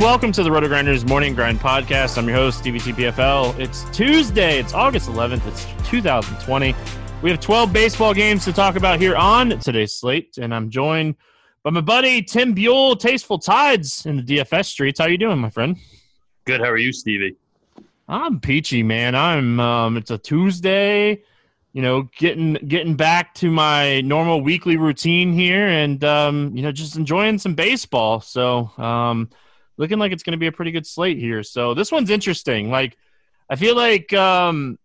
Welcome to the Roto-Grinders Morning Grind Podcast. I'm your host, DVTPFL. It's Tuesday. It's August 11th. It's 2020. We have 12 baseball games to talk about here on today's slate, and I'm joined by my buddy Tim Buell, Tasteful Tides in the DFS streets. How you doing, my friend? Good. How are you, Stevie? I'm peachy, man. It's a Tuesday. You know, getting back to my normal weekly routine here, and just enjoying some baseball. So, looking like it's going to be a pretty good slate here. So this one's interesting. Like, I feel like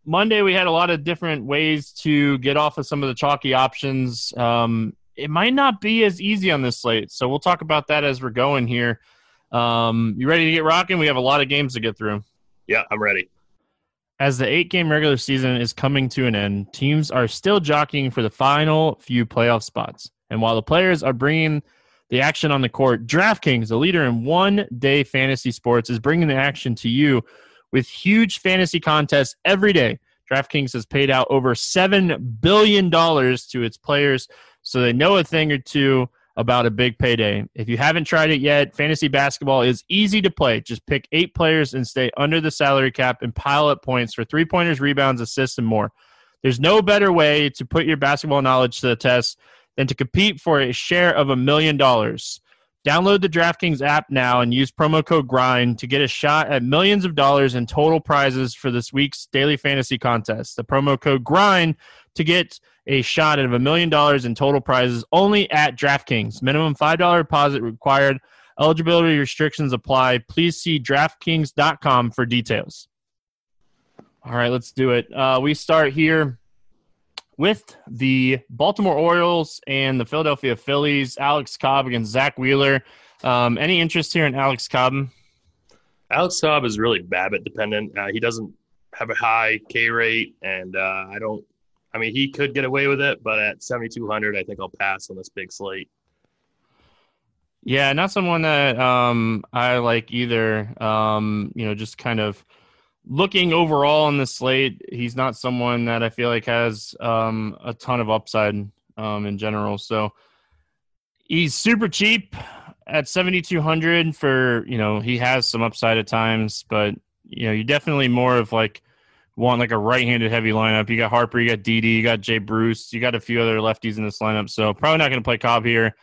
Monday we had a lot of different ways to get off of some of the chalky options. It might not be as easy on this slate, so we'll talk about that as we're going here. You ready to get rocking? We have a lot of games to get through. Yeah, I'm ready. As the 8-game regular season is coming to an end, teams are still jockeying for the final few playoff spots. And while the players are bringing the action on the court, DraftKings, the leader in one-day fantasy sports, is bringing the action to you with huge fantasy contests every day. DraftKings has paid out over $7 billion to its players, so they know a thing or two about a big payday. If you haven't tried it yet, fantasy basketball is easy to play. Just pick 8 players and stay under the salary cap and pile up points for three-pointers, rebounds, assists, and more. There's no better way to put your basketball knowledge to the test and to compete for a share of $1 million. Download the DraftKings app now and use promo code GRIND to get a shot at millions of dollars in total prizes for this week's daily fantasy contest. The promo code GRIND to get a shot at $1 million in total prizes only at DraftKings. Minimum $5 deposit required. Eligibility restrictions apply. Please see DraftKings.com for details. All right, let's do it. We start here with the Baltimore Orioles and the Philadelphia Phillies. Alex Cobb against Zach Wheeler. Any interest here in Alex Cobb? Alex Cobb is really BABIP dependent. He doesn't have a high K rate, and he could get away with it, but at 7,200, I think I'll pass on this big slate. Yeah, not someone that I like either. Just kind of looking overall on the slate, he's not someone that I feel like has a ton of upside in general. So he's super cheap at 7,200 for, he has some upside at times, but, you definitely more of like want like a right-handed heavy lineup. You got Harper, you got Didi, you got Jay Bruce, you got a few other lefties in this lineup. So probably not going to play Cobb here.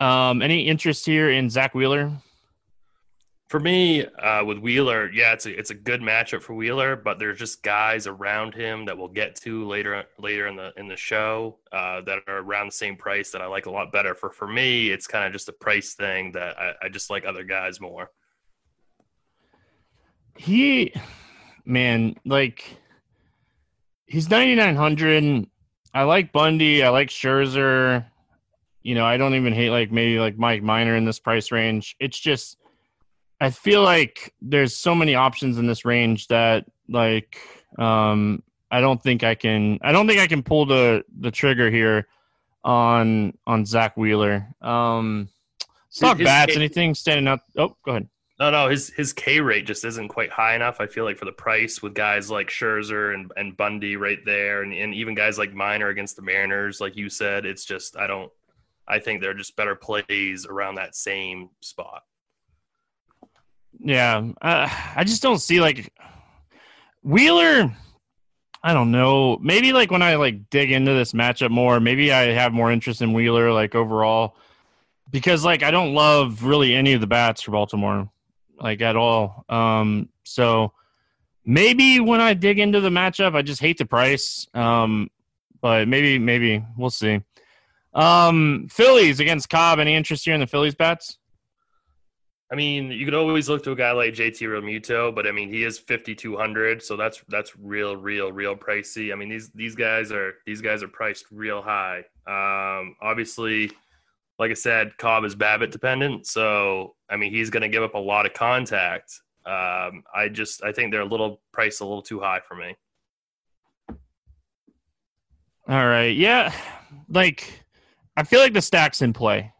Any interest here in Zach Wheeler? For me, with Wheeler, yeah, it's a good matchup for Wheeler, but there's just guys around him that we'll get to later in the show that are around the same price that I like a lot better. For me, it's kind of just a price thing that I just like other guys more. He's 9,900. I like Bundy. I like Scherzer. I don't even hate maybe Mike Minor in this price range. It's just, I feel like there's so many options in this range that I don't think I can pull the trigger here on Zach Wheeler. It's not bats. Anything standing out? Oh, go ahead. No, his K rate just isn't quite high enough, I feel like, for the price, with guys like Scherzer and Bundy right there, and even guys like Minor against the Mariners, like you said. It's just I think they're just better plays around that same spot. Yeah, I just don't see, like, Wheeler. I don't know. Maybe, like, when I, like, dig into this matchup more, maybe I have more interest in Wheeler, like, overall, because, like, I don't love really any of the bats for Baltimore, like, at all. So maybe when I dig into the matchup, I just hate the price. But maybe we'll see. Phillies against Cobb. Any interest here in the Phillies bats? I mean, you could always look to a guy like JT Realmuto, but I mean, he is 5,200, so that's real pricey. I mean, these guys are priced real high. Obviously, like I said, Cobb is BABIP dependent, so I mean, he's going to give up a lot of contact. I think they're priced a little too high for me. All right, yeah, like I feel like the stack's in play.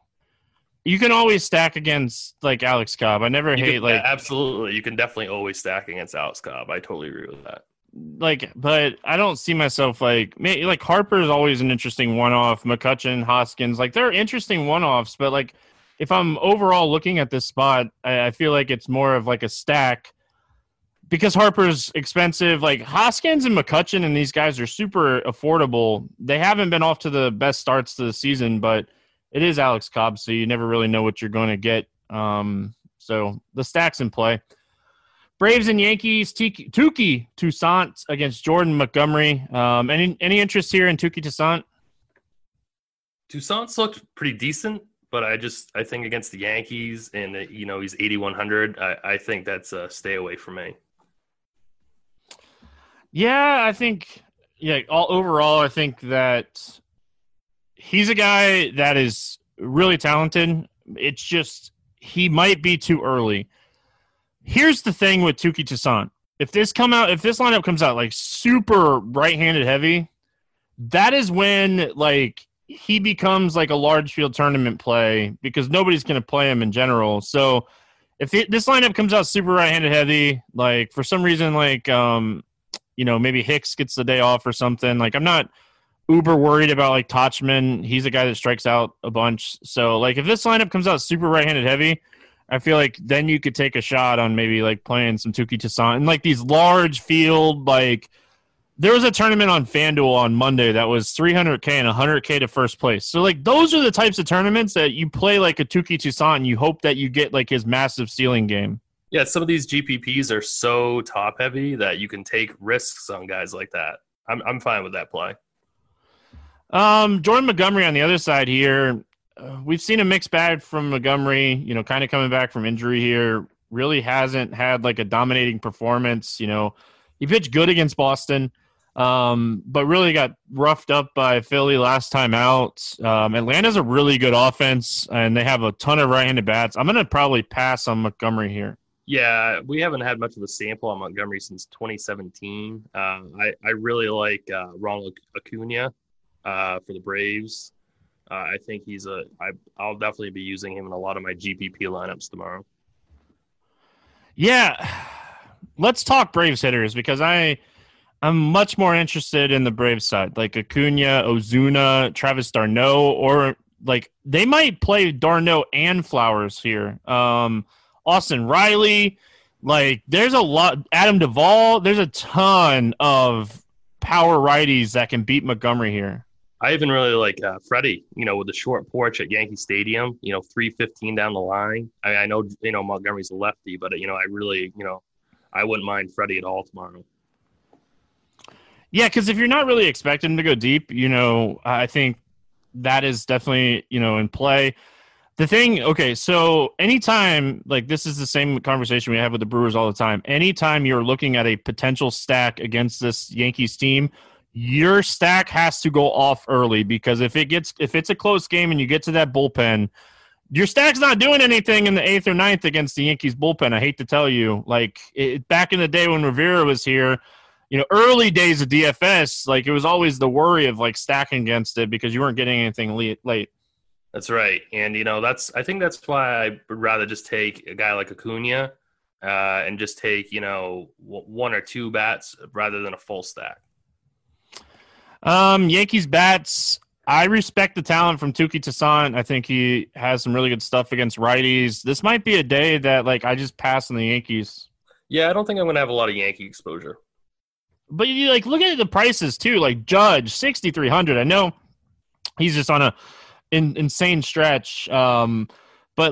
You can always stack against, like, Alex Cobb. Yeah, absolutely. You can definitely always stack against Alex Cobb. I totally agree with that. Like, but I don't see myself, like Harper is always an interesting one-off. McCutchen, Hoskins, like, they're interesting one-offs. But, like, if I'm overall looking at this spot, I feel like it's more of, like, a stack. Because Harper's expensive. Like, Hoskins and McCutchen and these guys are super affordable. They haven't been off to the best starts to the season, but it is Alex Cobb, so you never really know what you're going to get. So the stack's in play. Braves and Yankees, Tuki Toussaint against Jordan Montgomery. Any interest here in Tuki Toussaint? Toussaint's looked pretty decent, but I think against the Yankees, and, you know, he's 8,100, I think that's a stay away from me. Yeah, I think – overall, I think that – he's a guy that is really talented. It's just he might be too early. Here's the thing with Tuki Toussaint. If this lineup comes out like super right-handed heavy, that is when like he becomes like a large field tournament play because nobody's going to play him in general. So if this lineup comes out super right-handed heavy, like for some reason, like you know, maybe Hicks gets the day off or something. Like I'm not uber worried about like Tauchman. He's a guy that strikes out a bunch. So like if this lineup comes out super right-handed heavy, I feel like then you could take a shot on maybe like playing some Tuki Toussaint and like these large field, like there was a tournament on FanDuel on Monday that was $300K and $100K to first place. So like those are the types of tournaments that you play like a Tuki Toussaint and you hope that you get like his massive ceiling game. Yeah, some of these GPPs are so top heavy that you can take risks on guys like that. I'm fine with that play. Jordan Montgomery on the other side here. We've seen a mixed bag from Montgomery, you know, kind of coming back from injury here. Really hasn't had like a dominating performance. You know, he pitched good against Boston, but really got roughed up by Philly last time out. Atlanta's a really good offense, and they have a ton of right-handed bats. I'm going to probably pass on Montgomery here. Yeah, we haven't had much of a sample on Montgomery since 2017. I really like Ronald Acuña for the Braves. I think I'll definitely be using him in a lot of my GPP lineups tomorrow. Yeah. Let's talk Braves hitters because I'm much more interested in the Braves side, like Acuna, Ozuna, Travis d'Arnaud, or like they might play d'Arnaud and Flowers here. Austin Riley, like there's a lot, Adam Duvall, there's a ton of power righties that can beat Montgomery here. I even really like Freddie, you know, with the short porch at Yankee Stadium, you know, 315 down the line. I know, you know, Montgomery's a lefty, but, you know, I really, you know, I wouldn't mind Freddie at all tomorrow. Yeah, because if you're not really expecting to go deep, you know, I think that is definitely, you know, in play. The thing, okay, so anytime, like this is the same conversation we have with the Brewers all the time. Anytime you're looking at a potential stack against this Yankees team, your stack has to go off early because if it's a close game and you get to that bullpen, your stack's not doing anything in the 8th or 9th against the Yankees bullpen. I hate to tell you, like back in the day when Rivera was here, you know, early days of DFS, like it was always the worry of like stacking against it because you weren't getting anything late. That's right. And, you know, I think that's why I would rather just take a guy like Acuña and just take, you know, one or two bats rather than a full stack. Yankees bats. I respect the talent from Tuki Toussaint. I think he has some really good stuff against righties. This might be a day that, like, I just pass on the Yankees. Yeah, I don't think I'm going to have a lot of Yankee exposure. But, you like, look at the prices, too. Like, Judge, $6,300. I know he's just on a insane stretch. But,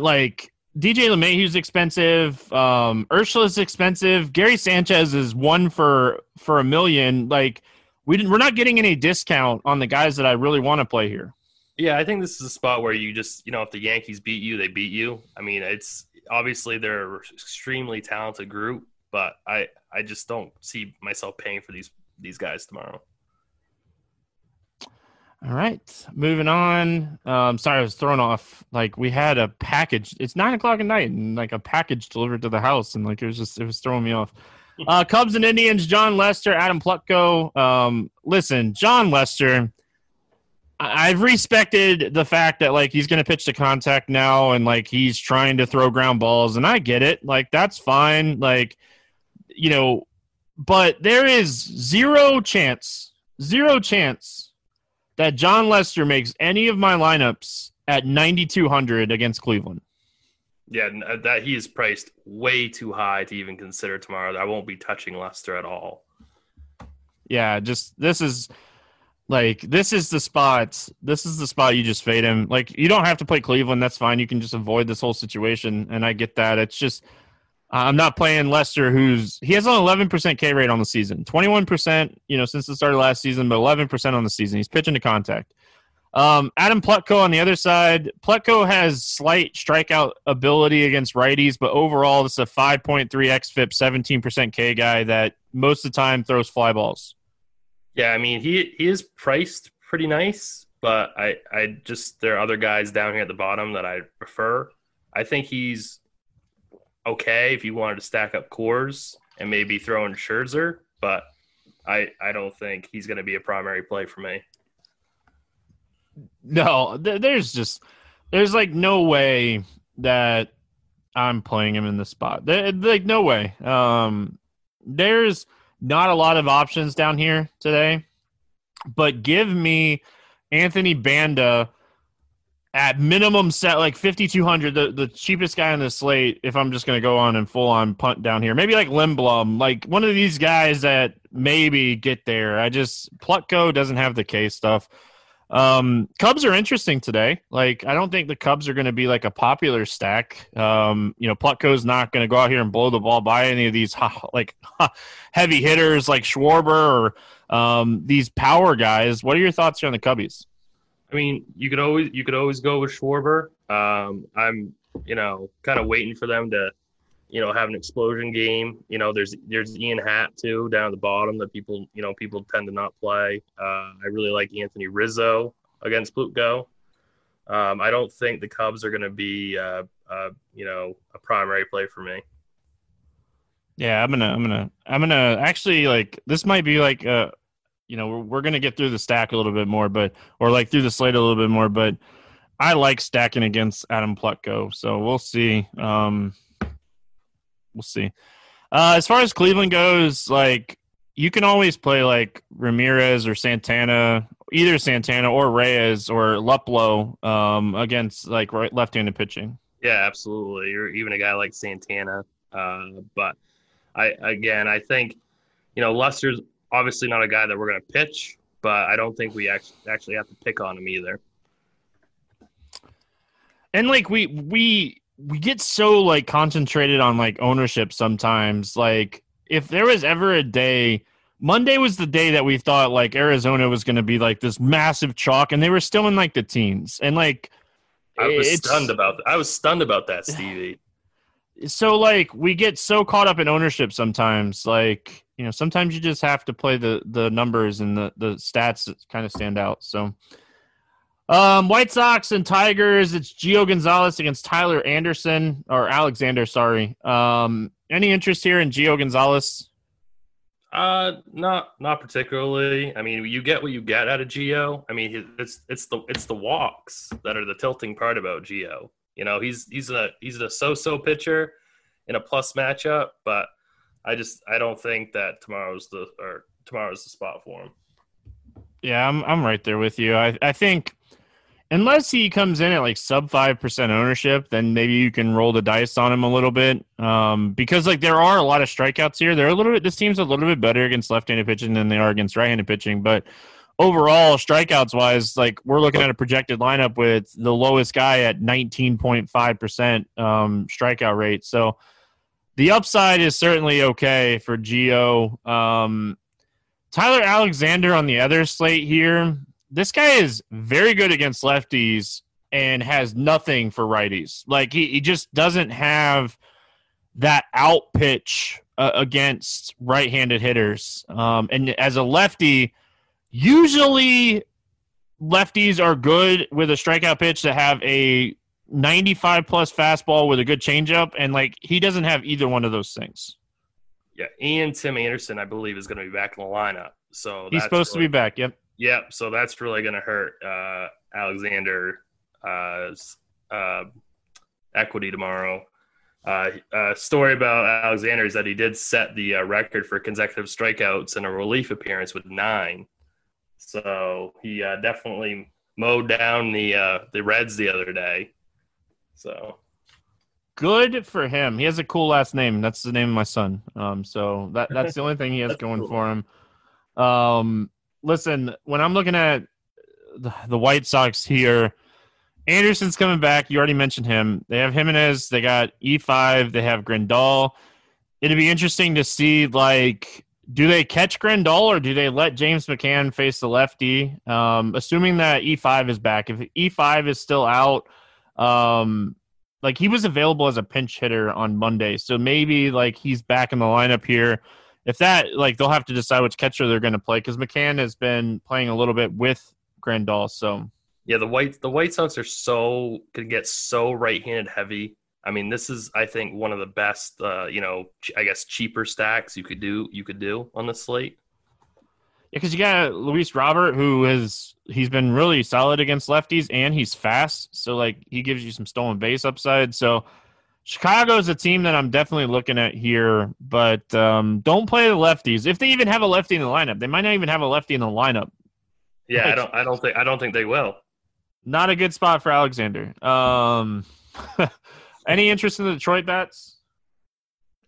like, DJ LeMahieu's expensive. Urshela's expensive. Gary Sanchez is one for $1 million. Like, we're not getting any discount on the guys that I really want to play here. Yeah, I think this is a spot where you just, you know, if the Yankees beat you, they beat you. I mean, it's obviously they're an extremely talented group, but I just don't see myself paying for these guys tomorrow. All right, moving on. Sorry, I was thrown off. Like, we had a package. It's 9:00 at night, and like a package delivered to the house, and like it was throwing me off. Cubs and Indians, John Lester, Adam Plutko. Listen, John Lester, I've respected the fact that, like, he's going to pitch to contact now and, like, he's trying to throw ground balls, and I get it. Like, that's fine. Like, you know, but there is zero chance that John Lester makes any of my lineups at 9,200 against Cleveland. Yeah, that he is priced way too high to even consider tomorrow. I won't be touching Lester at all. Yeah, just this is the spot you just fade him. Like, you don't have to play Cleveland. That's fine. You can just avoid this whole situation, and I get that. It's just I'm not playing Lester, he has an 11% K rate on the season, 21%, you know, since the start of last season, but 11% on the season. He's pitching to contact. Adam Plutko on the other side. Plutko has slight strikeout ability against righties, but overall, this is a 5.3 xFIP, 17% K guy that most of the time throws fly balls. Yeah, I mean, he is priced pretty nice, but I just, there are other guys down here at the bottom that I prefer. I think he's okay if you wanted to stack up cores and maybe throw in Scherzer, but I don't think he's going to be a primary play for me. No, there's like no way that I'm playing him in this spot. Like, no way. There's not a lot of options down here today, but give me Anthony Banda at minimum set, like 5,200, the cheapest guy on the slate. If I'm just going to go on and full on punt down here, maybe like Lindblom, like one of these guys that maybe get there. Plutko doesn't have the K stuff. Cubs are interesting today. Like, I don't think the Cubs are going to be like a popular stack. You know, Plutko's not going to go out here and blow the ball by any of these heavy hitters like Schwarber or these power guys. What are your thoughts here on the Cubbies? I mean, you could always go with Schwarber. I'm, you know, kind of waiting for them to, you know, have an explosion game. You know, there's Ian Happ too down at the bottom that people tend to not play. I really like Anthony Rizzo against Plutko. I don't think the Cubs are going to be you know, a primary play for me. Yeah, I'm gonna actually, like, this might be like you know, we're gonna get through the stack a little bit more, but or like through the slate a little bit more. But I like stacking against Adam Plutko, so we'll see. We'll see. As far as Cleveland goes, like, you can always play like Ramirez or Santana, either Santana or Reyes or Luplow against like left-handed pitching. Yeah, absolutely. Or even a guy like Santana. But I think, you know, Lester's obviously not a guy that we're going to pitch, but I don't think we actually have to pick on him either. And like we get so, like, concentrated on, like, ownership sometimes. Like, if there was ever a day, Monday was the day that we thought, like, Arizona was going to be, like, this massive chalk, and they were still in, like, the teens. And, like, I was stunned about that, Stevie. So, like, we get so caught up in ownership sometimes. Like, you know, sometimes you just have to play the numbers and the stats that kind of stand out. So, White Sox and Tigers, it's Gio Gonzalez against Alexander. Any interest here in Gio Gonzalez? Not particularly. I mean, you get what you get out of Gio. I mean, it's the walks that are the tilting part about Gio. You know, he's a so-so pitcher in a plus matchup, but I don't think that tomorrow's the spot for him. Yeah, I'm right there with you. I think unless he comes in at like sub 5% ownership, then maybe you can roll the dice on him a little bit. Because like there are a lot of strikeouts here. This team's a little bit better against left-handed pitching than they are against right-handed pitching. But overall, strikeouts wise, like we're looking at a projected lineup with the lowest guy at 19.5% strikeout rate. So the upside is certainly okay for Gio. Tyler Alexander on the other slate here. This guy is very good against lefties and has nothing for righties. Like he just doesn't have that out pitch against right-handed hitters. And as a lefty, usually lefties are good with a strikeout pitch to have a 95-plus fastball with a good changeup, and like he doesn't have either one of those things. Yeah, and Tim Anderson, I believe, is going to be back in the lineup. So he's supposed to be back. Yep. Yep, so that's really going to hurt Alexander's equity tomorrow. Story about Alexander is that he did set the record for consecutive strikeouts in a relief appearance with 9. So he definitely mowed down the Reds the other day. So good for him. He has a cool last name. That's the name of my son. So that's the only thing he has going cool for him. Listen, when I'm looking at the White Sox here, Anderson's coming back. You already mentioned him. They have Jimenez. They got E5. They have Grandal. It'd be interesting to see, like, do they catch Grandal or do they let James McCann face the lefty? Assuming that E5 is back. If E5 is still out, like, he was available as a pinch hitter on Monday. So maybe, like, he's back in the lineup here. If that, like, they'll have to decide which catcher they're going to play because McCann has been playing a little bit with Grandal. So yeah, the White Sox are could get so right-handed heavy. I mean, this is I think one of the best, I guess cheaper stacks you could do on the slate. Yeah, because you got Luis Robert, he's been really solid against lefties and he's fast, so like he gives you some stolen base upside. So Chicago's a team that I'm definitely looking at here, but don't play the lefties. If they even have a lefty in the lineup, they might not even have a lefty in the lineup. Yeah, like, I don't think they will. Not a good spot for Alexander. Any interest in the Detroit bats?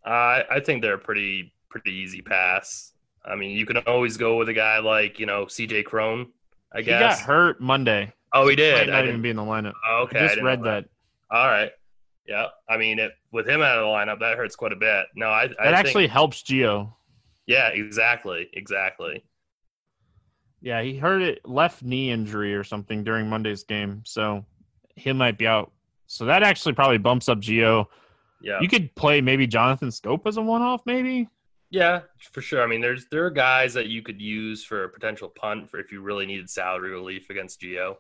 I think they're a pretty easy pass. I mean, you can always go with a guy like CJ Cron. I guess he got hurt Monday. Oh, he did. He might not even be in the lineup. Oh, okay, I just read that. All right. Yeah, I mean, with him out of the lineup, that hurts quite a bit. No, I actually helps Gio. Yeah, exactly. Yeah, he hurt it left knee injury or something during Monday's game, so he might be out. So that actually probably bumps up Gio. Yeah, you could play maybe Jonathan Scope as a one-off, maybe. Yeah, for sure. I mean, there are guys that you could use for a potential punt for if you really needed salary relief against Gio.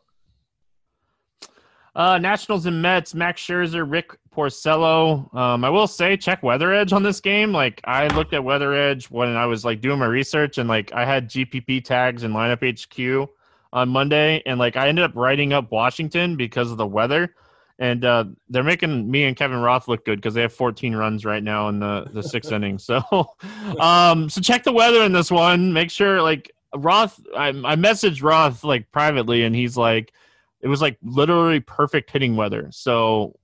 Nationals and Mets, Max Scherzer, Rick Porcello. I will say check Weather Edge on this game. Like I looked at Weather Edge when I was like doing my research and like I had GPP tags and lineup HQ on Monday. And like I ended up writing up Washington because of the weather and they're making me and Kevin Roth look good because they have 14 runs right now in the sixth inning. So, so check the weather in this one, make sure like Roth, I messaged Roth like privately and he's like, it was like literally perfect hitting weather. So,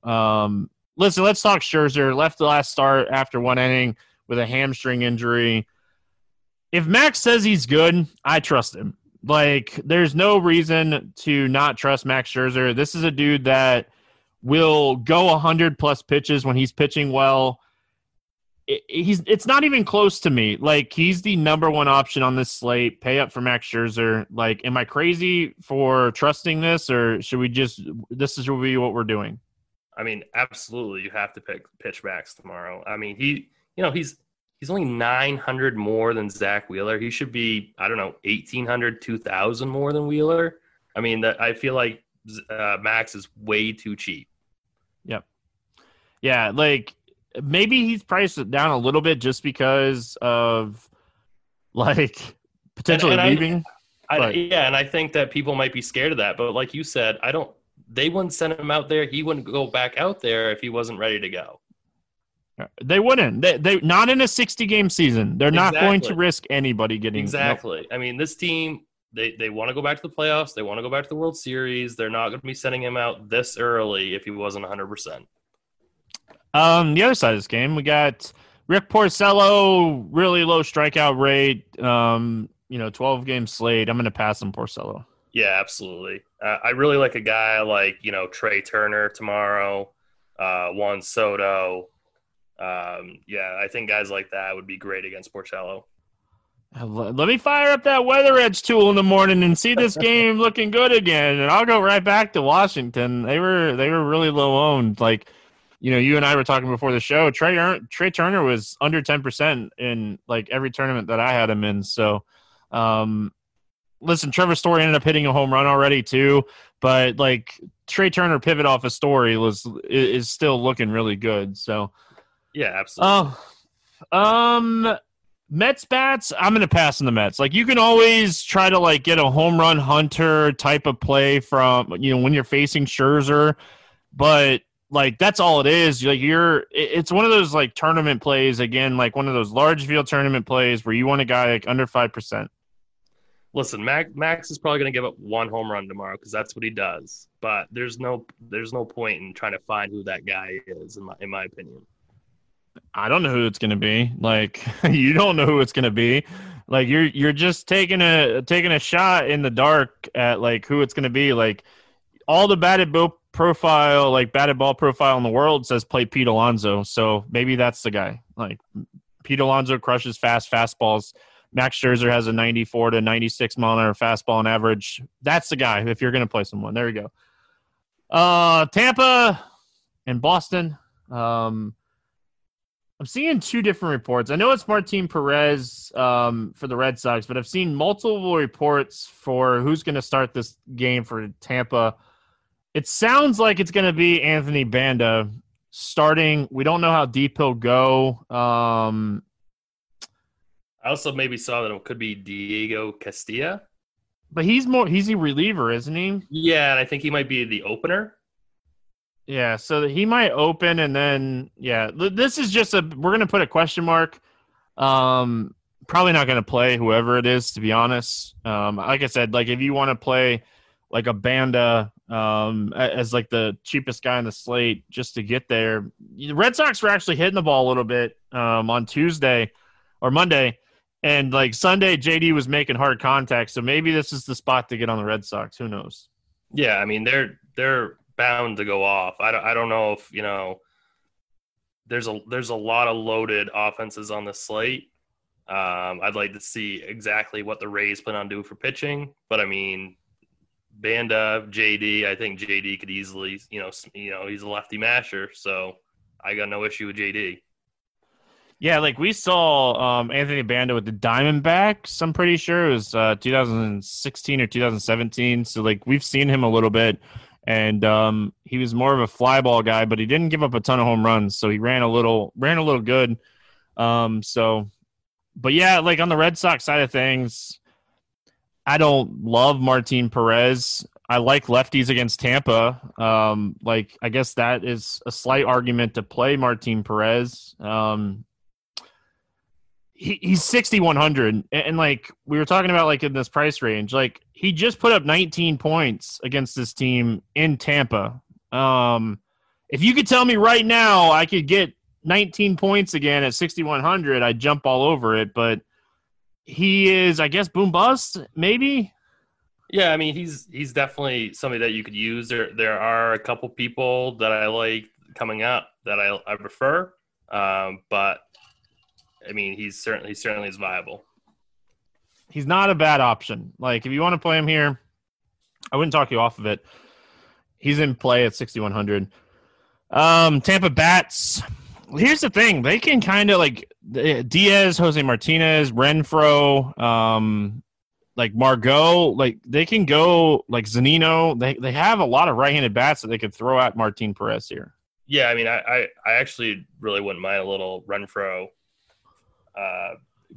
listen, let's talk Scherzer. Left the last start after one inning with a hamstring injury. If Max says he's good, I trust him. Like, there's no reason to not trust Max Scherzer. This is a dude that will go 100-plus pitches when he's pitching well. It's not even close to me. Like, he's the number one option on this slate. Pay up for Max Scherzer. Like, am I crazy for trusting this, or should we just – this is what we're doing? I mean, absolutely. You have to pitch Max tomorrow. I mean, he's only 900 more than Zach Wheeler. He should be, I don't know, 1,800, 2,000 more than Wheeler. I mean, I feel like Max is way too cheap. Yep. Yeah, like – maybe he's priced down a little bit just because of like potentially leaving. And I think that people might be scared of that. But like you said, they wouldn't send him out there. He wouldn't go back out there if he wasn't ready to go. They wouldn't. They not in a 60-game season. They're not going to risk anybody getting. Exactly. No. I mean, this team, they want to go back to the playoffs. They want to go back to the World Series. They're not going to be sending him out this early if he wasn't 100%. The other side of this game, we got Rick Porcello, really low strikeout rate, 12-game slate. I'm going to pass on Porcello. Yeah, absolutely. I really like a guy like, Trea Turner tomorrow, Juan Soto. I think guys like that would be great against Porcello. Let me fire up that Weather Edge tool in the morning and see this game looking good again, and I'll go right back to Washington. They were really low owned. Like, you and I were talking before the show. Trea Turner was under 10% in like every tournament that I had him in. So, listen, Trevor Story ended up hitting a home run already too, but like Trea Turner pivot off of Story is still looking really good. So. Yeah, absolutely. Mets bats, I'm going to pass on the Mets. Like, you can always try to, like, get a home run hunter type of play from, when you're facing Scherzer. But, like, that's all it is. Like, it's one of those, like, tournament plays, again, like one of those large field tournament plays where you want a guy, like, under 5%. Listen, Max is probably going to give up one home run tomorrow because that's what he does. But there's no point in trying to find who that guy is, in my opinion. I don't know who it's going to be. Like, you don't know who it's going to be. Like, you're just taking a shot in the dark at like who it's going to be. Like, all the batted ball profile in the world says play Pete Alonso. So maybe that's the guy. Like, Pete Alonso crushes fast fastballs. Max Scherzer has a 94 to 96 mile an hour fastball on average. That's the guy if you're going to play someone. There you go. Tampa and Boston. I'm seeing two different reports. I know it's Martin Perez for the Red Sox, but I've seen multiple reports for who's going to start this game for Tampa. It sounds like it's going to be Anthony Banda starting. We don't know how deep he'll go. I also maybe saw that it could be Diego Castilla. But he's a reliever, isn't he? Yeah, and I think he might be the opener. Yeah, so he might open, and then, yeah. This is just we're going to put a question mark. Probably not going to play whoever it is, to be honest. Like I said, like, if you want to play, like, a Banda as, like, the cheapest guy on the slate just to get there. The Red Sox were actually hitting the ball a little bit on Tuesday or Monday, and, like, Sunday, J.D. was making hard contact, so maybe this is the spot to get on the Red Sox. Who knows? Yeah, I mean, they're bound to go off. I don't know if there's a lot of loaded offenses on the slate. I'd like to see exactly what the Rays plan on doing for pitching, but I mean, Banda, JD, I think JD could easily, he's a lefty masher, so I got no issue with JD. Yeah, like we saw Anthony Banda with the Diamondbacks. I'm pretty sure it was 2016 or 2017. So like we've seen him a little bit. And he was more of a fly ball guy, but he didn't give up a ton of home runs, so he ran a little good. But yeah, like on the Red Sox side of things, I don't love Martin Perez. I like lefties against Tampa. Like I guess that is a slight argument to play Martin Perez. He's 6,100, and like we were talking about, like in this price range, like he just put up 19 points against this team in Tampa. If you could tell me right now I could get 19 points again at 6,100, I'd jump all over it. But he is, I guess, boom bust, maybe. Yeah, I mean he's definitely somebody that you could use. There are a couple people that I like coming up that I prefer, but. I mean, he certainly is viable. He's not a bad option. Like, if you want to play him here, I wouldn't talk you off of it. He's in play at 6,100. Tampa bats. Here's the thing. They can kind of, like, Diaz, Jose Martinez, Renfroe, like, Margot. Like, they can go, like, Zunino. They have a lot of right-handed bats that they could throw at Martin Perez here. Yeah, I mean, I actually really wouldn't mind a little Renfroe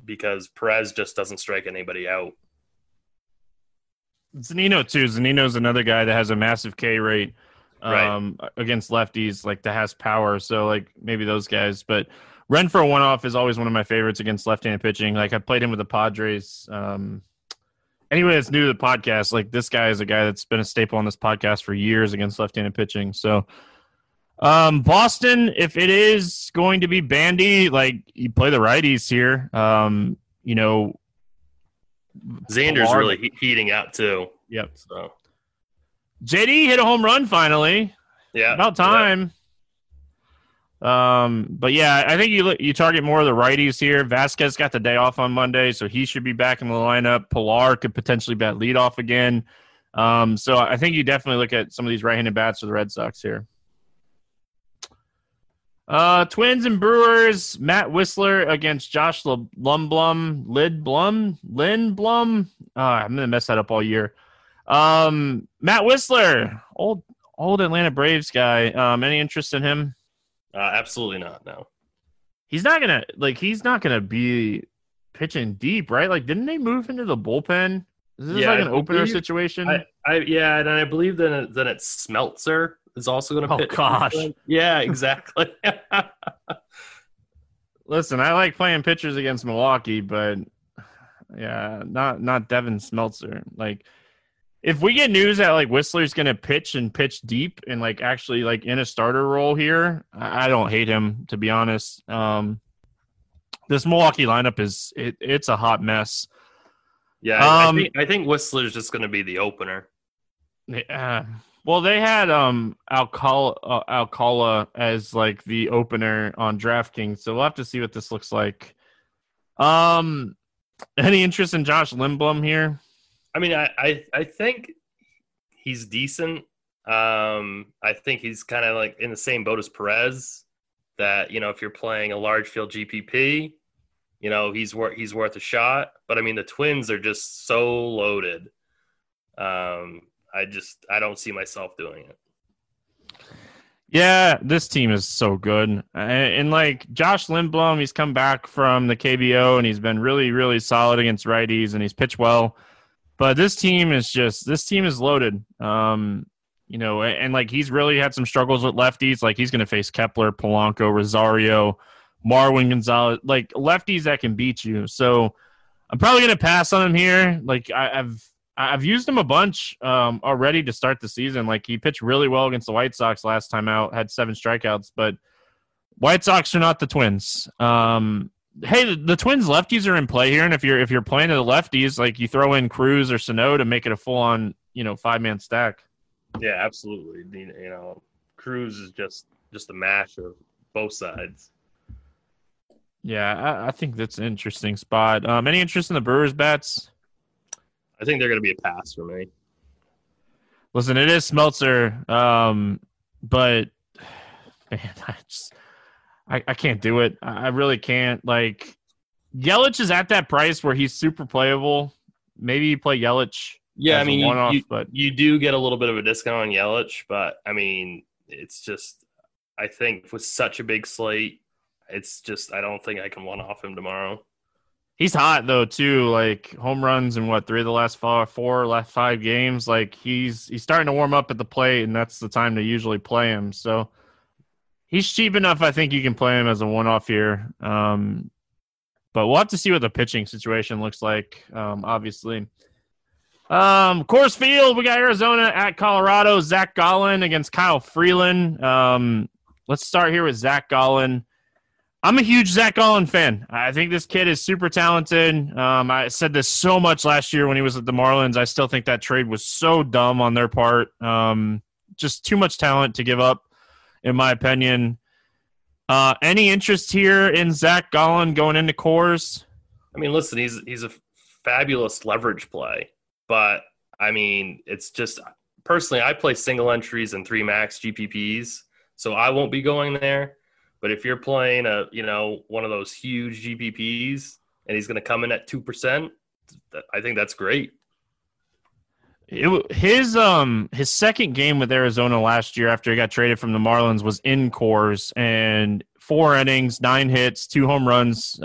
because Perez just doesn't strike anybody out. Zunino too. Zunino's another guy that has a massive K rate against lefties, like that has power. So like maybe those guys, but Renfroe one-off is always one of my favorites against left-handed pitching. Like I played him with the Padres. Anyway, that's new to the podcast. Like this guy is a guy that's been a staple on this podcast for years against left-handed pitching. So Boston, if it is going to be Bandy, like you play the righties here, you know, Xander's really heating up too. Yep. So JD hit a home run finally. Yeah. About time. Yeah. But yeah, I think you target more of the righties here. Vasquez got the day off on Monday, so he should be back in the lineup. Pilar could potentially bat leadoff again. So I think you definitely look at some of these right-handed bats for the Red Sox here. Twins and Brewers, Matt Wisler against Josh Lindblom. I'm going to mess that up all year. Matt Wisler, old Atlanta Braves guy. Any interest in him? Absolutely not, no. He's not going to be pitching deep, right? Like, didn't they move into the bullpen? Is this like an opener situation? And I believe then it's Smeltzer. Is also going to pitch. Oh, gosh. Yeah, exactly. Listen, I like playing pitchers against Milwaukee, but, yeah, not Devin Smeltzer. Like, if we get news that, like, Whistler's going to pitch and pitch deep and, like, actually, like, in a starter role here, I don't hate him, to be honest. This Milwaukee lineup is – it's a hot mess. Yeah, I think Whistler's just going to be the opener. Yeah. Well, they had Alcala as, like, the opener on DraftKings, so we'll have to see what this looks like. Any interest in Josh Lindblom here? I mean, I think he's decent. I think he's kind of, like, in the same boat as Perez, that, you know, if you're playing a large field GPP, you know, he's worth a shot. But, I mean, the Twins are just so loaded. I don't see myself doing it. Yeah, this team is so good. And like Josh Lindblom, he's come back from the KBO and he's been really, really solid against righties and he's pitched well. But this team is loaded. You know, and like he's really had some struggles with lefties. Like he's going to face Kepler, Polanco, Rosario, Marwin Gonzalez, like lefties that can beat you. So I'm probably going to pass on him here. Like I've used him a bunch already to start the season. Like he pitched really well against the White Sox last time out, had 7 strikeouts, but White Sox are not the Twins. Hey, the Twins lefties are in play here. And if you're playing to the lefties, like you throw in Cruz or Sano to make it a full on, you know, 5-man stack. Yeah, absolutely. You know, Cruz is just a mash of both sides. Yeah. I think that's an interesting spot. Any interest in the Brewers bats? I think they're going to be a pass for me. Listen, it is Smeltzer, but man, I can't do it. I really can't. Like, Yelich is at that price where he's super playable. Maybe you play Yelich. Yeah, I mean, you do get a little bit of a discount on Yelich, but I mean, it's just, I think with such a big slate, it's just, I don't think I can one-off him tomorrow. He's hot though too, like home runs in 3 of the last 5 games. Like he's starting to warm up at the plate, and that's the time to usually play him. So he's cheap enough. I think you can play him as a one-off here. But we'll have to see what the pitching situation looks like. Obviously, Coors Field. We got Arizona at Colorado. Zac Gallen against Kyle Freeland. Let's start here with Zac Gallen. I'm a huge Zac Gallen fan. I think this kid is super talented. I said this so much last year when he was at the Marlins. I still think that trade was so dumb on their part. Just too much talent to give up, in my opinion. Any interest here in Zac Gallen going into Coors? I mean, listen, he's a fabulous leverage play. But, I mean, it's just – personally, I play single entries and 3 max GPPs, so I won't be going there. But if you're playing one of those huge GPPs and he's going to come in at 2%, I think that's great. His second game with Arizona last year after he got traded from the Marlins was in Coors, and 4 innings, 9 hits, 2 home runs.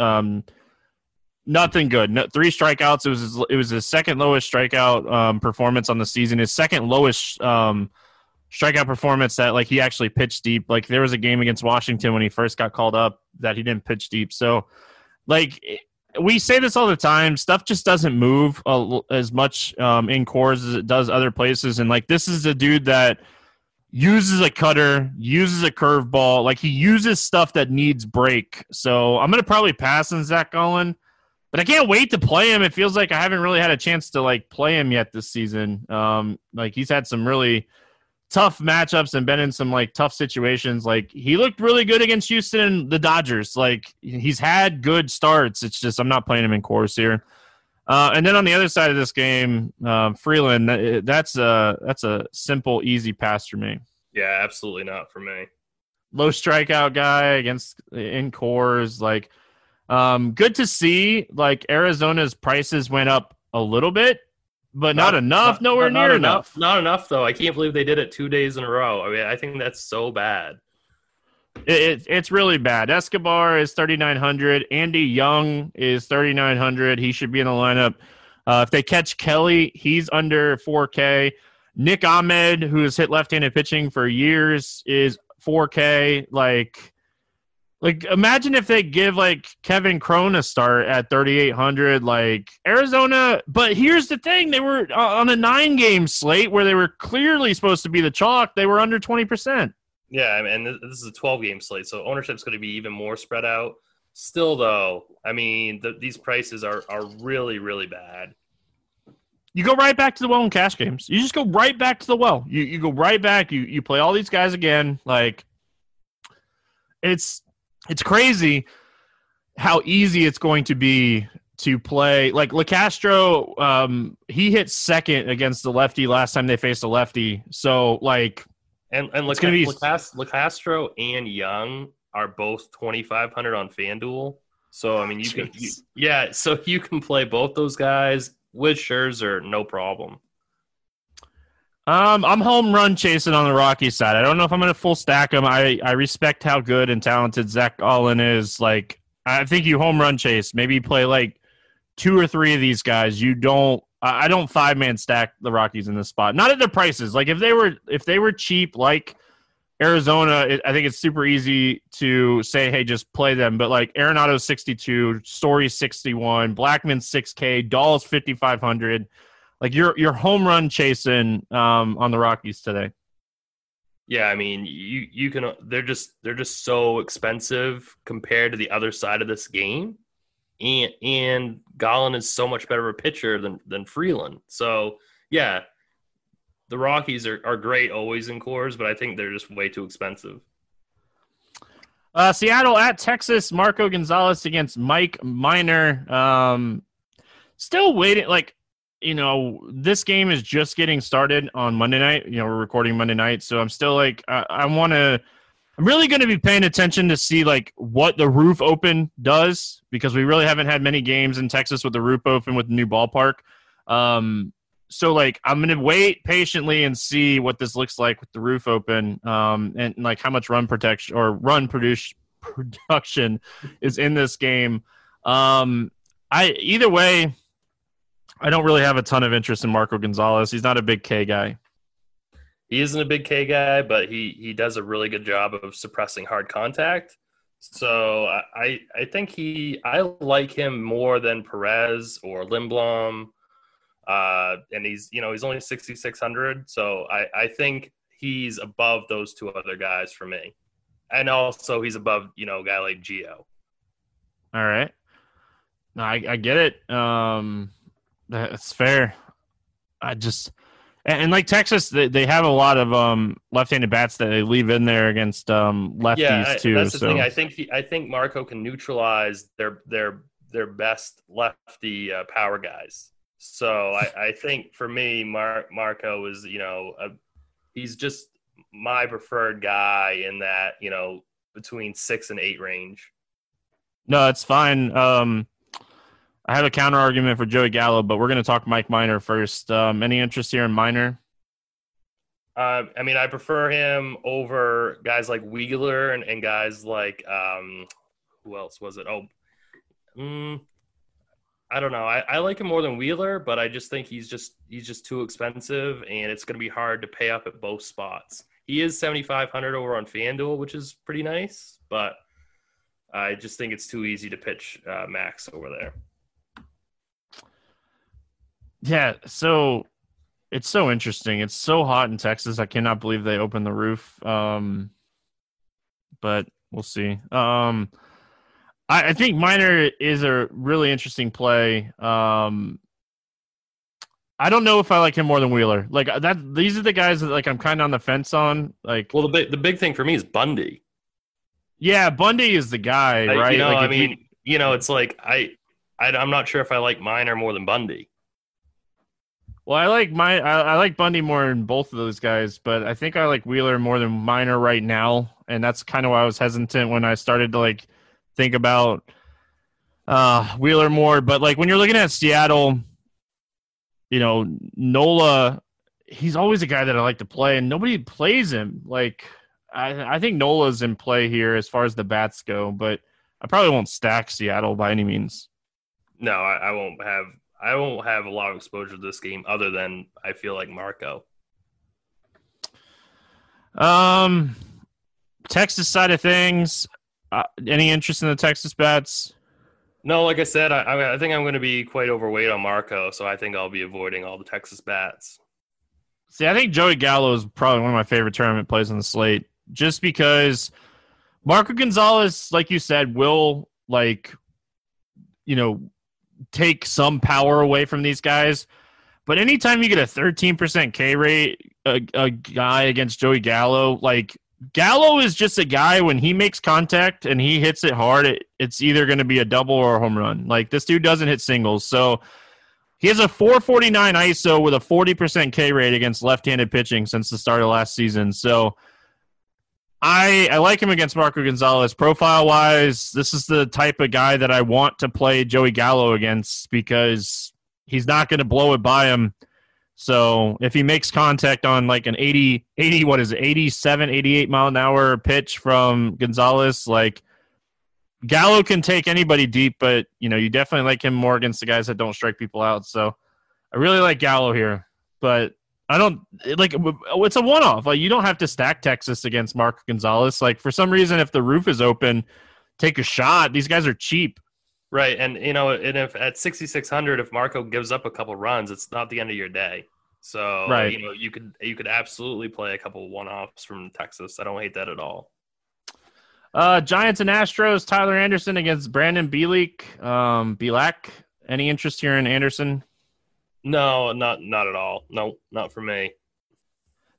Nothing good. No, 3 strikeouts. It was his second lowest strikeout performance on the season. His second lowest strikeout performance that like he actually pitched deep. Like there was a game against Washington when he first got called up that he didn't pitch deep. So like we say this all the time, stuff just doesn't move as much in cores as it does other places. And like this is a dude that uses a cutter, uses a curveball. Like he uses stuff that needs break. So I'm gonna probably pass on Zac Gallen. But I can't wait to play him. It feels like I haven't really had a chance to like play him yet this season. Like he's had some really tough matchups and been in some like tough situations. Like he looked really good against Houston and the Dodgers. Like he's had good starts. It's just I'm not playing him in cores here. And then on the other side of this game, Freeland. That's a simple, easy pass for me. Yeah, absolutely not for me. Low strikeout guy against in cores like. Good to see like Arizona's prices went up a little bit, but not enough, nowhere near enough. Not enough though. I can't believe they did it 2 days in a row. I mean, I think that's so bad. It's really bad. Escobar is 3,900. Andy Young is 3,900. He should be in the lineup. If they catch Kelly, he's under 4K. Nick Ahmed, who has hit left-handed pitching for years, is 4K. Like, imagine if they give, like, Kevin Crone a start at 3,800, like, Arizona. But here's the thing. They were on a 9-game slate where they were clearly supposed to be the chalk. They were under 20%. Yeah, and this is a 12-game slate, so ownership's going to be even more spread out. Still, though, I mean, these prices are really, really bad. You go right back to the well in cash games. You just go right back to the well. You go right back. You play all these guys again. Like, it's crazy how easy it's going to be to play. Like LeCastro, he hit second against the lefty last time they faced a lefty. So, like, and it's going to be LeCastro and Young are both 2,500 on FanDuel. So, I mean, so you can play both those guys with Scherzer, no problem. I'm home run chasing on the Rocky side. I don't know if I'm going to full stack him. I respect how good and talented Zac Gallen is. Like, I think you home run chase. Maybe play, like, 2 or 3 of these guys. I don't five-man stack the Rockies in this spot. Not at their prices. Like, if they were cheap, like Arizona, I think it's super easy to say, hey, just play them. But, like, Arenado's 62, Story 61, Blackman 6K, Dahl's 5,500. Like, you're home run chasing on the Rockies today. Yeah, I mean, you can – they're just so expensive compared to the other side of this game. And Gallen is so much better of a pitcher than Freeland. So, yeah, the Rockies are great always in cores, but I think they're just way too expensive. Seattle at Texas, Marco Gonzalez against Mike Minor. Still waiting – like, you know, this game is just getting started on Monday night. You know, we're recording Monday night, so I'm still like, I'm really going to be paying attention to see like what the roof open does, because we really haven't had many games in Texas with the roof open with the new ballpark. So like, I'm going to wait patiently and see what this looks like with the roof open, and like how much run protection or production is in this game. Either way, I don't really have a ton of interest in Marco Gonzalez. He's not a big K guy. He isn't a big K guy, but he does a really good job of suppressing hard contact. So I think I like him more than Perez or Lindblom. And he's only 6,600. So I think he's above those two other guys for me. And also he's above, a guy like Gio. All right. No, I get it. That's fair. I just and like Texas, they have a lot of left-handed bats that they leave in there against lefties too. That's the thing. I think Marco can neutralize their best lefty power guys. So I think for me, Marco is he's just my preferred guy in that between 6 and 8 range. No, it's fine. I have a counter argument for Joey Gallo, but we're going to talk Mike Minor first. Any interest here in Minor? I prefer him over guys like Wheeler and guys like who else was it? I don't know. I like him more than Wheeler, but I just think he's just too expensive, and it's going to be hard to pay up at both spots. He is 7,500 over on FanDuel, which is pretty nice, but I just think it's too easy to pitch Max over there. Yeah, so it's so interesting. It's so hot in Texas. I cannot believe they opened the roof, but we'll see. I think Minor is a really interesting play. I don't know if I like him more than Wheeler. Like that, these are the guys that I'm kind of on the fence on. Like, well, the big thing for me is Bundy. Yeah, Bundy is the guy, right? It's like I'm not sure if I like Minor more than Bundy. Well, I like Bundy more than both of those guys, but I think I like Wheeler more than Minor right now, and that's kind of why I was hesitant when I started to think about Wheeler more. But when you're looking at Seattle, Nola, he's always a guy that I like to play, and nobody plays him. I think Nola's in play here as far as the bats go, but I probably won't stack Seattle by any means. No, I won't have a lot of exposure to this game other than I feel like Marco. Texas side of things, any interest in the Texas bats? No, like I said, I think I'm going to be quite overweight on Marco, so I think I'll be avoiding all the Texas bats. See, I think Joey Gallo is probably one of my favorite tournament plays on the slate, just because Marco Gonzalez, like you said, will take some power away from these guys. But anytime you get a 13% K rate, a guy against Joey Gallo, Gallo is just a guy when he makes contact and he hits it hard, it's either going to be a double or a home run. This dude doesn't hit singles. So he has a 449 ISO with a 40% K rate against left-handed pitching since the start of last season. So I like him against Marco Gonzalez. Profile-wise, this is the type of guy that I want to play Joey Gallo against because he's not going to blow it by him. So if he makes contact on an 87, 88 mile an hour pitch from Gonzalez, Gallo can take anybody deep, but you definitely like him more against the guys that don't strike people out. So I really like Gallo here, but I don't it's a one-off. You don't have to stack Texas against Marco Gonzalez. For some reason, if the roof is open, take a shot. These guys are cheap. Right, and if at 6,600, if Marco gives up a couple runs, it's not the end of your day. So right. You could absolutely play a couple one-offs from Texas. I don't hate that at all. Giants and Astros. Tyler Anderson against Brandon Belak. Any interest here in Anderson? No, not at all. No, not for me.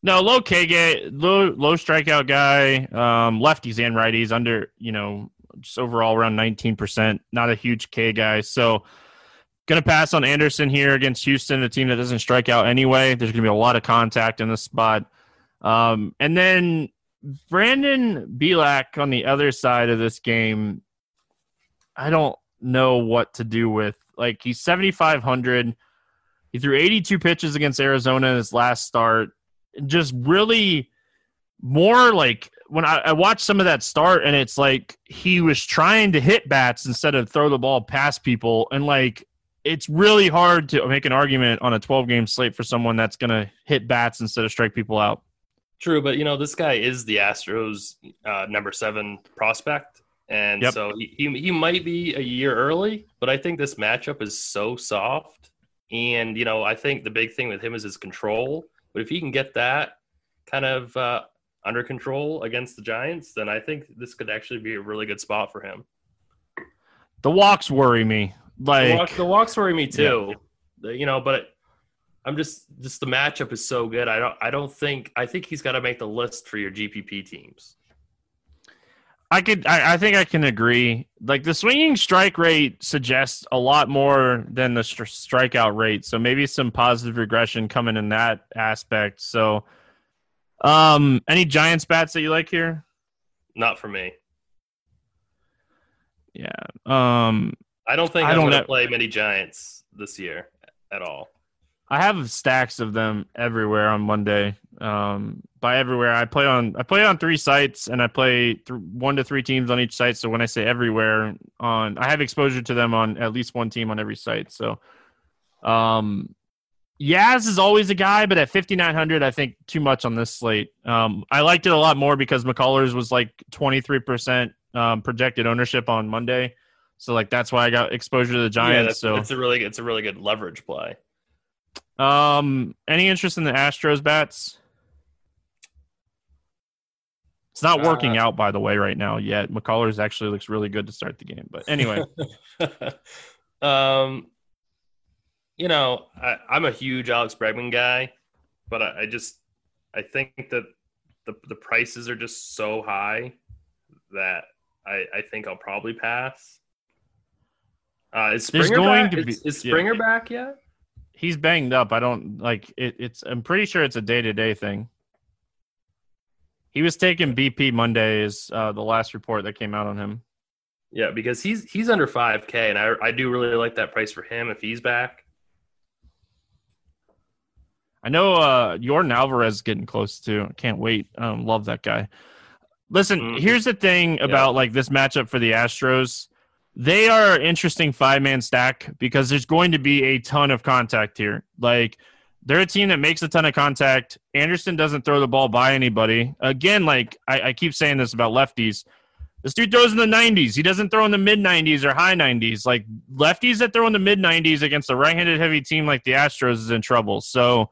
No, low K guy, low strikeout guy. Lefties and righties under just overall around 19%, not a huge K guy. So going to pass on Anderson here against Houston, a team that doesn't strike out anyway. There's going to be a lot of contact in this spot. And then Brandon Belak on the other side of this game, I don't know what to do with. He's 7,500. He threw 82 pitches against Arizona in his last start. Just really more when I watched some of that start, and it's he was trying to hit bats instead of throw the ball past people. And it's really hard to make an argument on a 12-game slate for someone that's going to hit bats instead of strike people out. True. But this guy is the Astros number 7 prospect. And yep. So he might be a year early, but I think this matchup is so soft. And, I think the big thing with him is his control, but if he can get that kind of, under control against the Giants, then I think this could actually be a really good spot for him. The walks worry me. The walks worry me too. Yeah. But I'm just the matchup is so good. I think he's got to make the list for your GPP teams. I think I can agree. The swinging strike rate suggests a lot more than the strikeout rate. So maybe some positive regression coming in that aspect. So, any Giants bats that you like here? Not for me. Yeah. I don't think I'm going to play many Giants this year at all. I have stacks of them everywhere on Monday. By everywhere, I play on three sites, and I play 1 to 3 teams on each site. So when I say everywhere, I have exposure to them on at least one team on every site. So, Yaz is always a guy, but at 5,900, I think too much on this slate. I liked it a lot more because McCullers was like 23% projected ownership on Monday, so like that's why I got exposure to the Giants. Yeah, it's a really good leverage play. Any interest in the Astros bats? It's not working out, by the way, right now yet. McCullers actually looks really good to start the game, but anyway. You know, I'm a huge Alex Bregman guy, but I think that the prices are just so high that I think I'll probably pass. Is Springer back yet? He's banged up. I don't like it. I'm pretty sure it's a day-to-day thing. He was taking BP Monday is the last report that came out on him. Yeah, because he's under 5K, and I do really like that price for him if he's back. I know Jordan Alvarez is getting close too. I can't wait. Love that guy. Listen, Here's the thing about like this matchup for the Astros. They are an interesting five-man stack because there's going to be a ton of contact here. Like, they're a team that makes a ton of contact. Anderson doesn't throw the ball by anybody. Again, like, I keep saying this about lefties. This dude throws in the 90s. He doesn't throw in the mid-90s or high 90s. Like, lefties that throw in the mid-90s against a right-handed heavy team like the Astros is in trouble. So,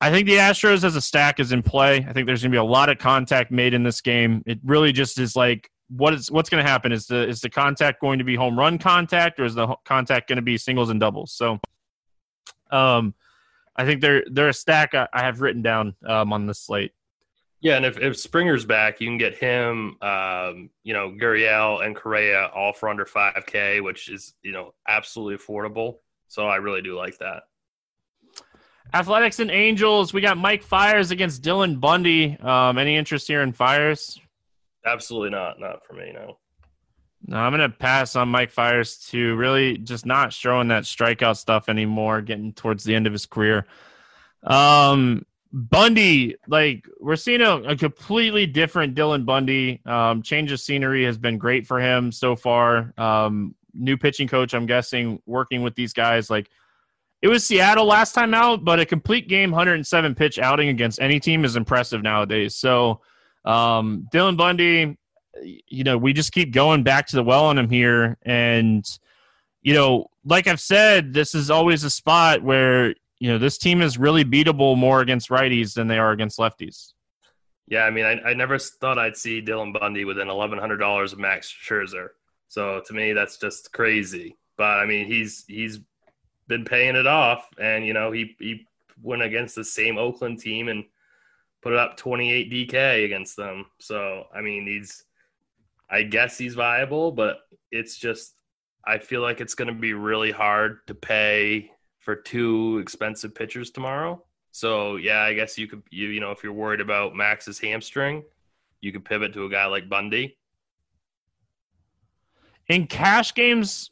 I think the Astros as a stack is in play. I think there's going to be a lot of contact made in this game. It really just is like, what's going to happen? Is the contact going to be home run contact, or is the contact going to be singles and doubles? So, I think they're a stack I have written down on this slate. Yeah, and if Springer's back, you can get him. Gurriel and Correa all for under 5K, which is absolutely affordable. So I really do like that. Athletics and Angels. We got Mike Fiers against Dylan Bundy. Any interest here in Fiers? Absolutely not. Not for me, no. No, I'm going to pass on Mike Fiers too. Really just not showing that strikeout stuff anymore, getting towards the end of his career. Bundy, like, we're seeing a completely different Dylan Bundy. Change of scenery has been great for him so far. New pitching coach, I'm guessing, working with these guys. Like, it was Seattle last time out, but a complete game 107-pitch outing against any team is impressive nowadays. So, Dylan Bundy, we just keep going back to the well on him here. And, like I've said, this is always a spot where, this team is really beatable more against righties than they are against lefties. Yeah, I mean, I never thought I'd see Dylan Bundy within $1,100 of Max Scherzer. So, to me, that's just crazy. But, I mean, he's been paying it off. And, he went against the same Oakland team and put up 28 DK against them. So, I mean, I guess he's viable, but it's just, I feel like it's going to be really hard to pay for two expensive pitchers tomorrow. So, yeah, I guess you could, if you're worried about Max's hamstring, you could pivot to a guy like Bundy. In cash games,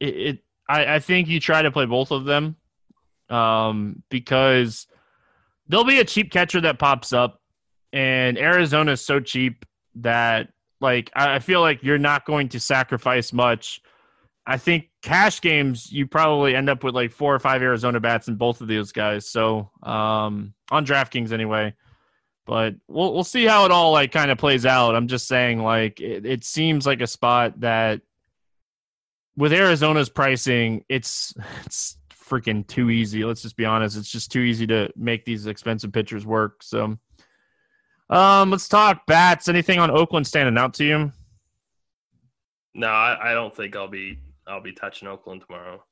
I think you try to play both of them because there'll be a cheap catcher that pops up, and Arizona is so cheap that, like, I feel like you're not going to sacrifice much. I think cash games, you probably end up with, like, 4 or 5 Arizona bats in both of those guys. So, on DraftKings anyway. But we'll see how it all, like, kind of plays out. I'm just saying, like, it seems like a spot that with Arizona's pricing, it's freaking too easy. Let's just be honest. It's just too easy to make these expensive pitchers work. So, let's talk bats. Anything on Oakland standing out to you? No, I don't think I'll be touching Oakland tomorrow.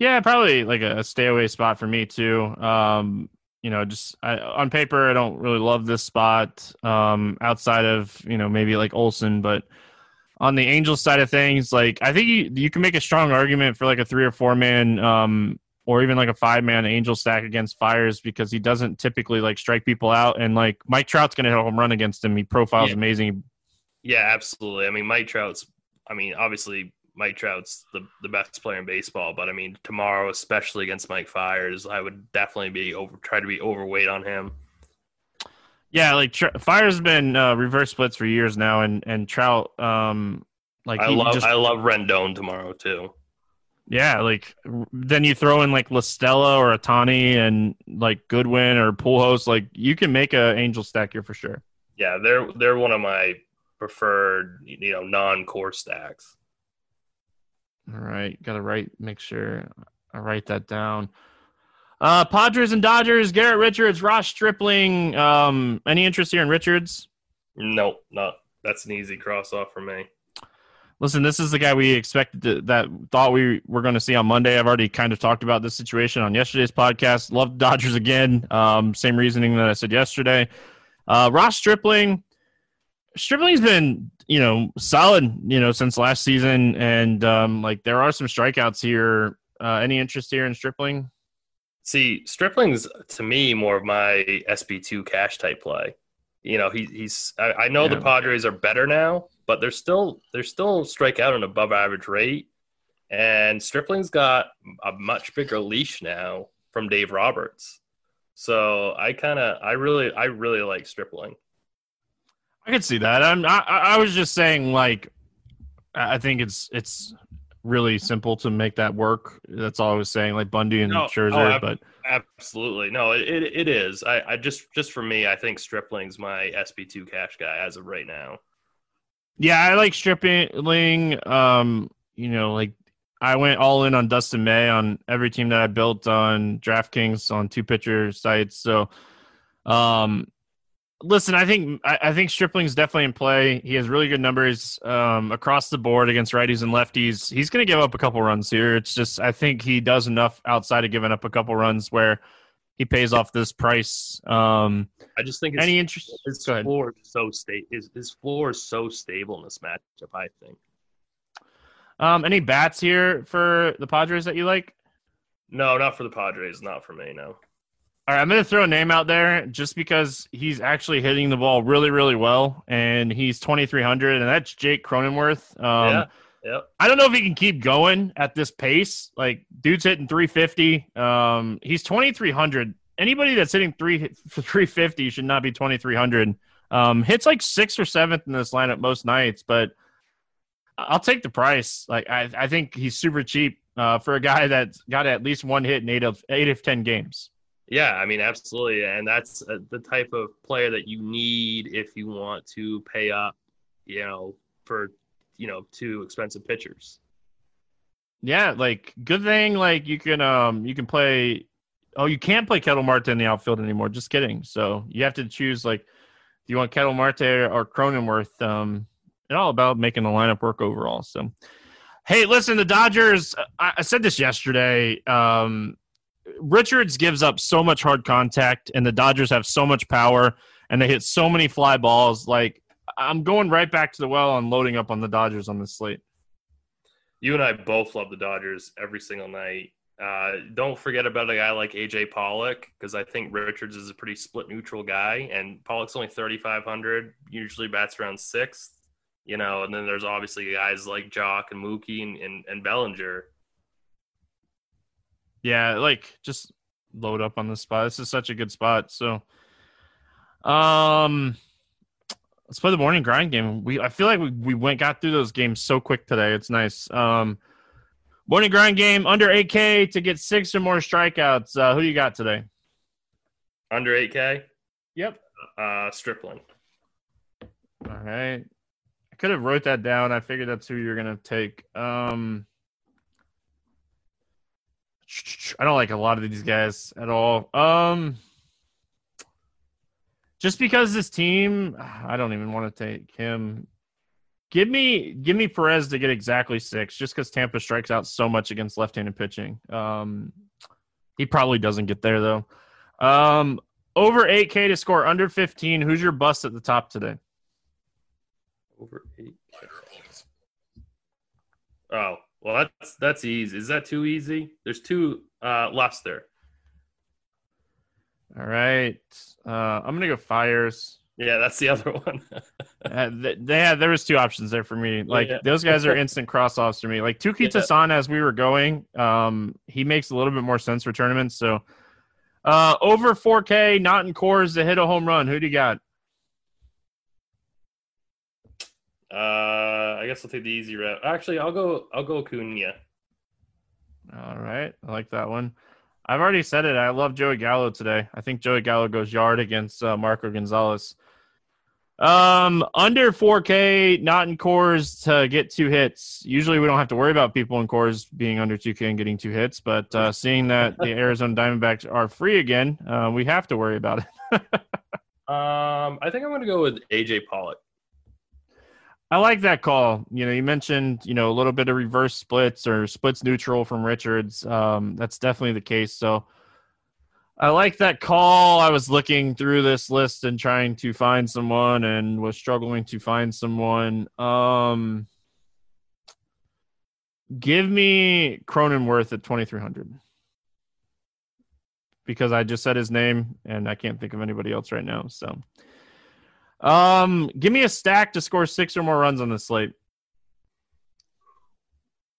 Yeah, probably like a stay away spot for me too. On paper, I don't really love this spot. Outside of, maybe like Olsen, but on the Angels side of things, like, I think you can make a strong argument for like a 3 or 4 man or even like a 5-man Angel stack against Fiers because he doesn't typically like strike people out. And like Mike Trout's going to hit a home run against him. He profiles amazing. Yeah, absolutely. I mean, Mike Trout's, obviously Mike Trout's the best player in baseball, but I mean, tomorrow, especially against Mike Fiers, I would definitely be try to be overweight on him. Yeah, like Fiers has been reverse splits for years now, and Trout, I love Rendon tomorrow too. Yeah, like then you throw in like Listella or Ohtani and like Goodwin or Pujols, like you can make an Angel stack here for sure. Yeah, they're one of my preferred, you know, non-core stacks. All right, make sure I write that down. Padres and Dodgers, Garrett Richards, Ross Stripling. Any interest here in Richards? No, not. That's an easy cross off for me. Listen, this is the guy we expected thought we were going to see on Monday. I've already kind of talked about this situation on yesterday's podcast. Love Dodgers again. Same reasoning that I said yesterday. Ross Stripling. Stripling's been, you know, solid, you know, since last season. And, like, there are some strikeouts here. Any interest here in Stripling? See, Stripling's, to me, more of my SB2 cash type play. You know, he's the Padres are better now, but they're still strike out an above average rate, and Stripling's got a much bigger leash now from Dave Roberts. So I really like Stripling. I could see that. I was just saying, like, I think it's really simple to make that work. That's all I was saying, like Bundy and Scherzer. But absolutely. No, it is. I just for me, I think Stripling's my SB2 cash guy as of right now. Yeah, I like Stripling. You know, like I went all in on Dustin May on every team that I built on DraftKings on 2-pitcher sites. So, listen, I think Stripling's definitely in play. He has really good numbers across the board against righties and lefties. He's going to give up a couple runs here. It's just I think he does enough outside of giving up a couple runs where he pays off this price. I just think his floor is so stable in this matchup, I think. Any bats here for the Padres that you like? No, not for the Padres. Not for me, no. All right, I'm going to throw a name out there just because he's actually hitting the ball really, really well, and he's 2,300, and that's Jake Cronenworth. Yep. I don't know if he can keep going at this pace. Like, dude's hitting 350. He's 2,300. Anybody that's hitting 350 should not be 2,300. Hits like 6th or 7th in this lineup most nights, but I'll take the price. Like, I think he's super cheap for a guy that's got at least one hit in 8 of 10 games. Yeah, I mean, absolutely. And that's the type of player that you need if you want to pay up, you know, for, you know, two expensive pitchers. Yeah, like, good thing, like, you can play – oh, you can't play Ketel Marte in the outfield anymore. Just kidding. So you have to choose, like, do you want Ketel Marte or Cronenworth? It's all about making the lineup work overall. So, hey, listen, the Dodgers – I said this yesterday Richards gives up so much hard contact, and the Dodgers have so much power, and they hit so many fly balls. Like, I'm going right back to the well on loading up on the Dodgers on this slate. You and I both love the Dodgers every single night. Don't forget about a guy like A.J. Pollock, because I think Richards is a pretty split-neutral guy, and Pollock's only 3,500, usually bats around 6th. You know, and then there's obviously guys like Jock and Mookie and Bellinger. Yeah, like, just load up on this spot. This is such a good spot. So, let's play the morning grind game. I feel like we got through those games so quick today. It's nice. Morning grind game, under 8K to get 6 or more strikeouts. Who do you got today? Under 8K? Yep. Stripling. All right. I could have wrote that down. I figured that's who you're going to take. I don't like a lot of these guys at all. Just because this team, I don't even want to take him. Give me Perez to get exactly 6, just because Tampa strikes out so much against left-handed pitching. He probably doesn't get there, though. Over 8K to score under 15. Who's your bust at the top today? Over 8K. Oh. Well, that's easy. Is that too easy? There's 2 lefts there. All right. I'm going to go Fiers. Yeah, that's the other one. There was two options there for me. Like, yeah. Those guys are instant cross-offs for me. Like, Tuki Toussaint, as we were going, he makes a little bit more sense for tournaments. So, over 4K, not in cores to hit a home run. Who do you got? I guess I'll take the easy route. Actually, I'll go Acuña. All right. I like that one. I've already said it. I love Joey Gallo today. I think Joey Gallo goes yard against Marco Gonzalez. Under 4K, not in cores to get two hits. Usually we don't have to worry about people in cores being under 2K and getting two hits, but seeing that the Arizona Diamondbacks are free again, we have to worry about it. I think I'm going to go with AJ Pollock. I like that call. You know, you mentioned, you know, a little bit of reverse splits or splits neutral from Richards. That's definitely the case. So I like that call. I was looking through this list and trying to find someone and was struggling to find someone. Give me Cronenworth at 2,300 because I just said his name and I can't think of anybody else right now. So. Give me a stack to score six or more runs on this slate.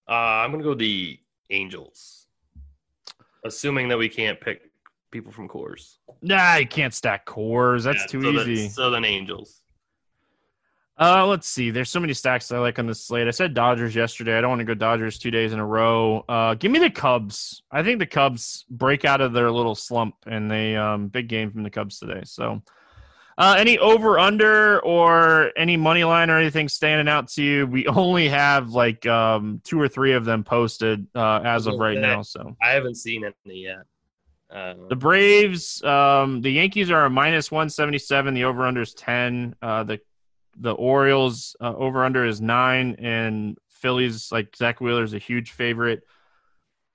I'm going to go the Angels, assuming that we can't pick people from cores. Nah, you can't stack cores. That's too easy. So then Angels. Let's see. There's so many stacks I like on this slate. I said Dodgers yesterday. I don't want to go Dodgers 2 days in a row. Give me the Cubs. I think the Cubs break out of their little slump, and they big game from the Cubs today. So. Any over-under or any money line or anything standing out to you? We only have like two or three of them posted as of right now. So I haven't seen any yet. The Braves, the Yankees are a -177. The over-under is 10. The Orioles over-under is 9. And Phillies, like Zach Wheeler, is a huge favorite.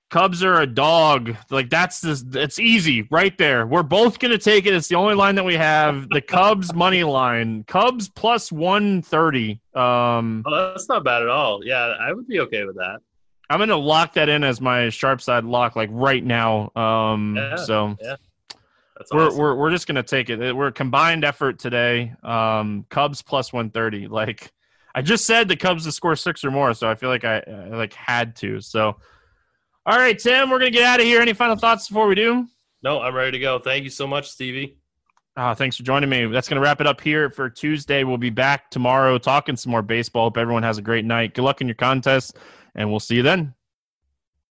Cubs are a dog. Like, it's easy right there. We're both going to take it. It's the only line that we have. The Cubs money line. Cubs +130. That's not bad at all. Yeah, I would be okay with that. I'm going to lock that in as my sharp side lock, like right now. That's awesome. We're just going to take it. We're a combined effort today. Cubs +130. Like I just said, the Cubs to score six or more. So I feel like I like had to. So. All right, Tim, we're going to get out of here. Any final thoughts before we do? No, I'm ready to go. Thank you so much, Stevie. Thanks for joining me. That's going to wrap it up here for Tuesday. We'll be back tomorrow talking some more baseball. Hope everyone has a great night. Good luck in your contest, and we'll see you then.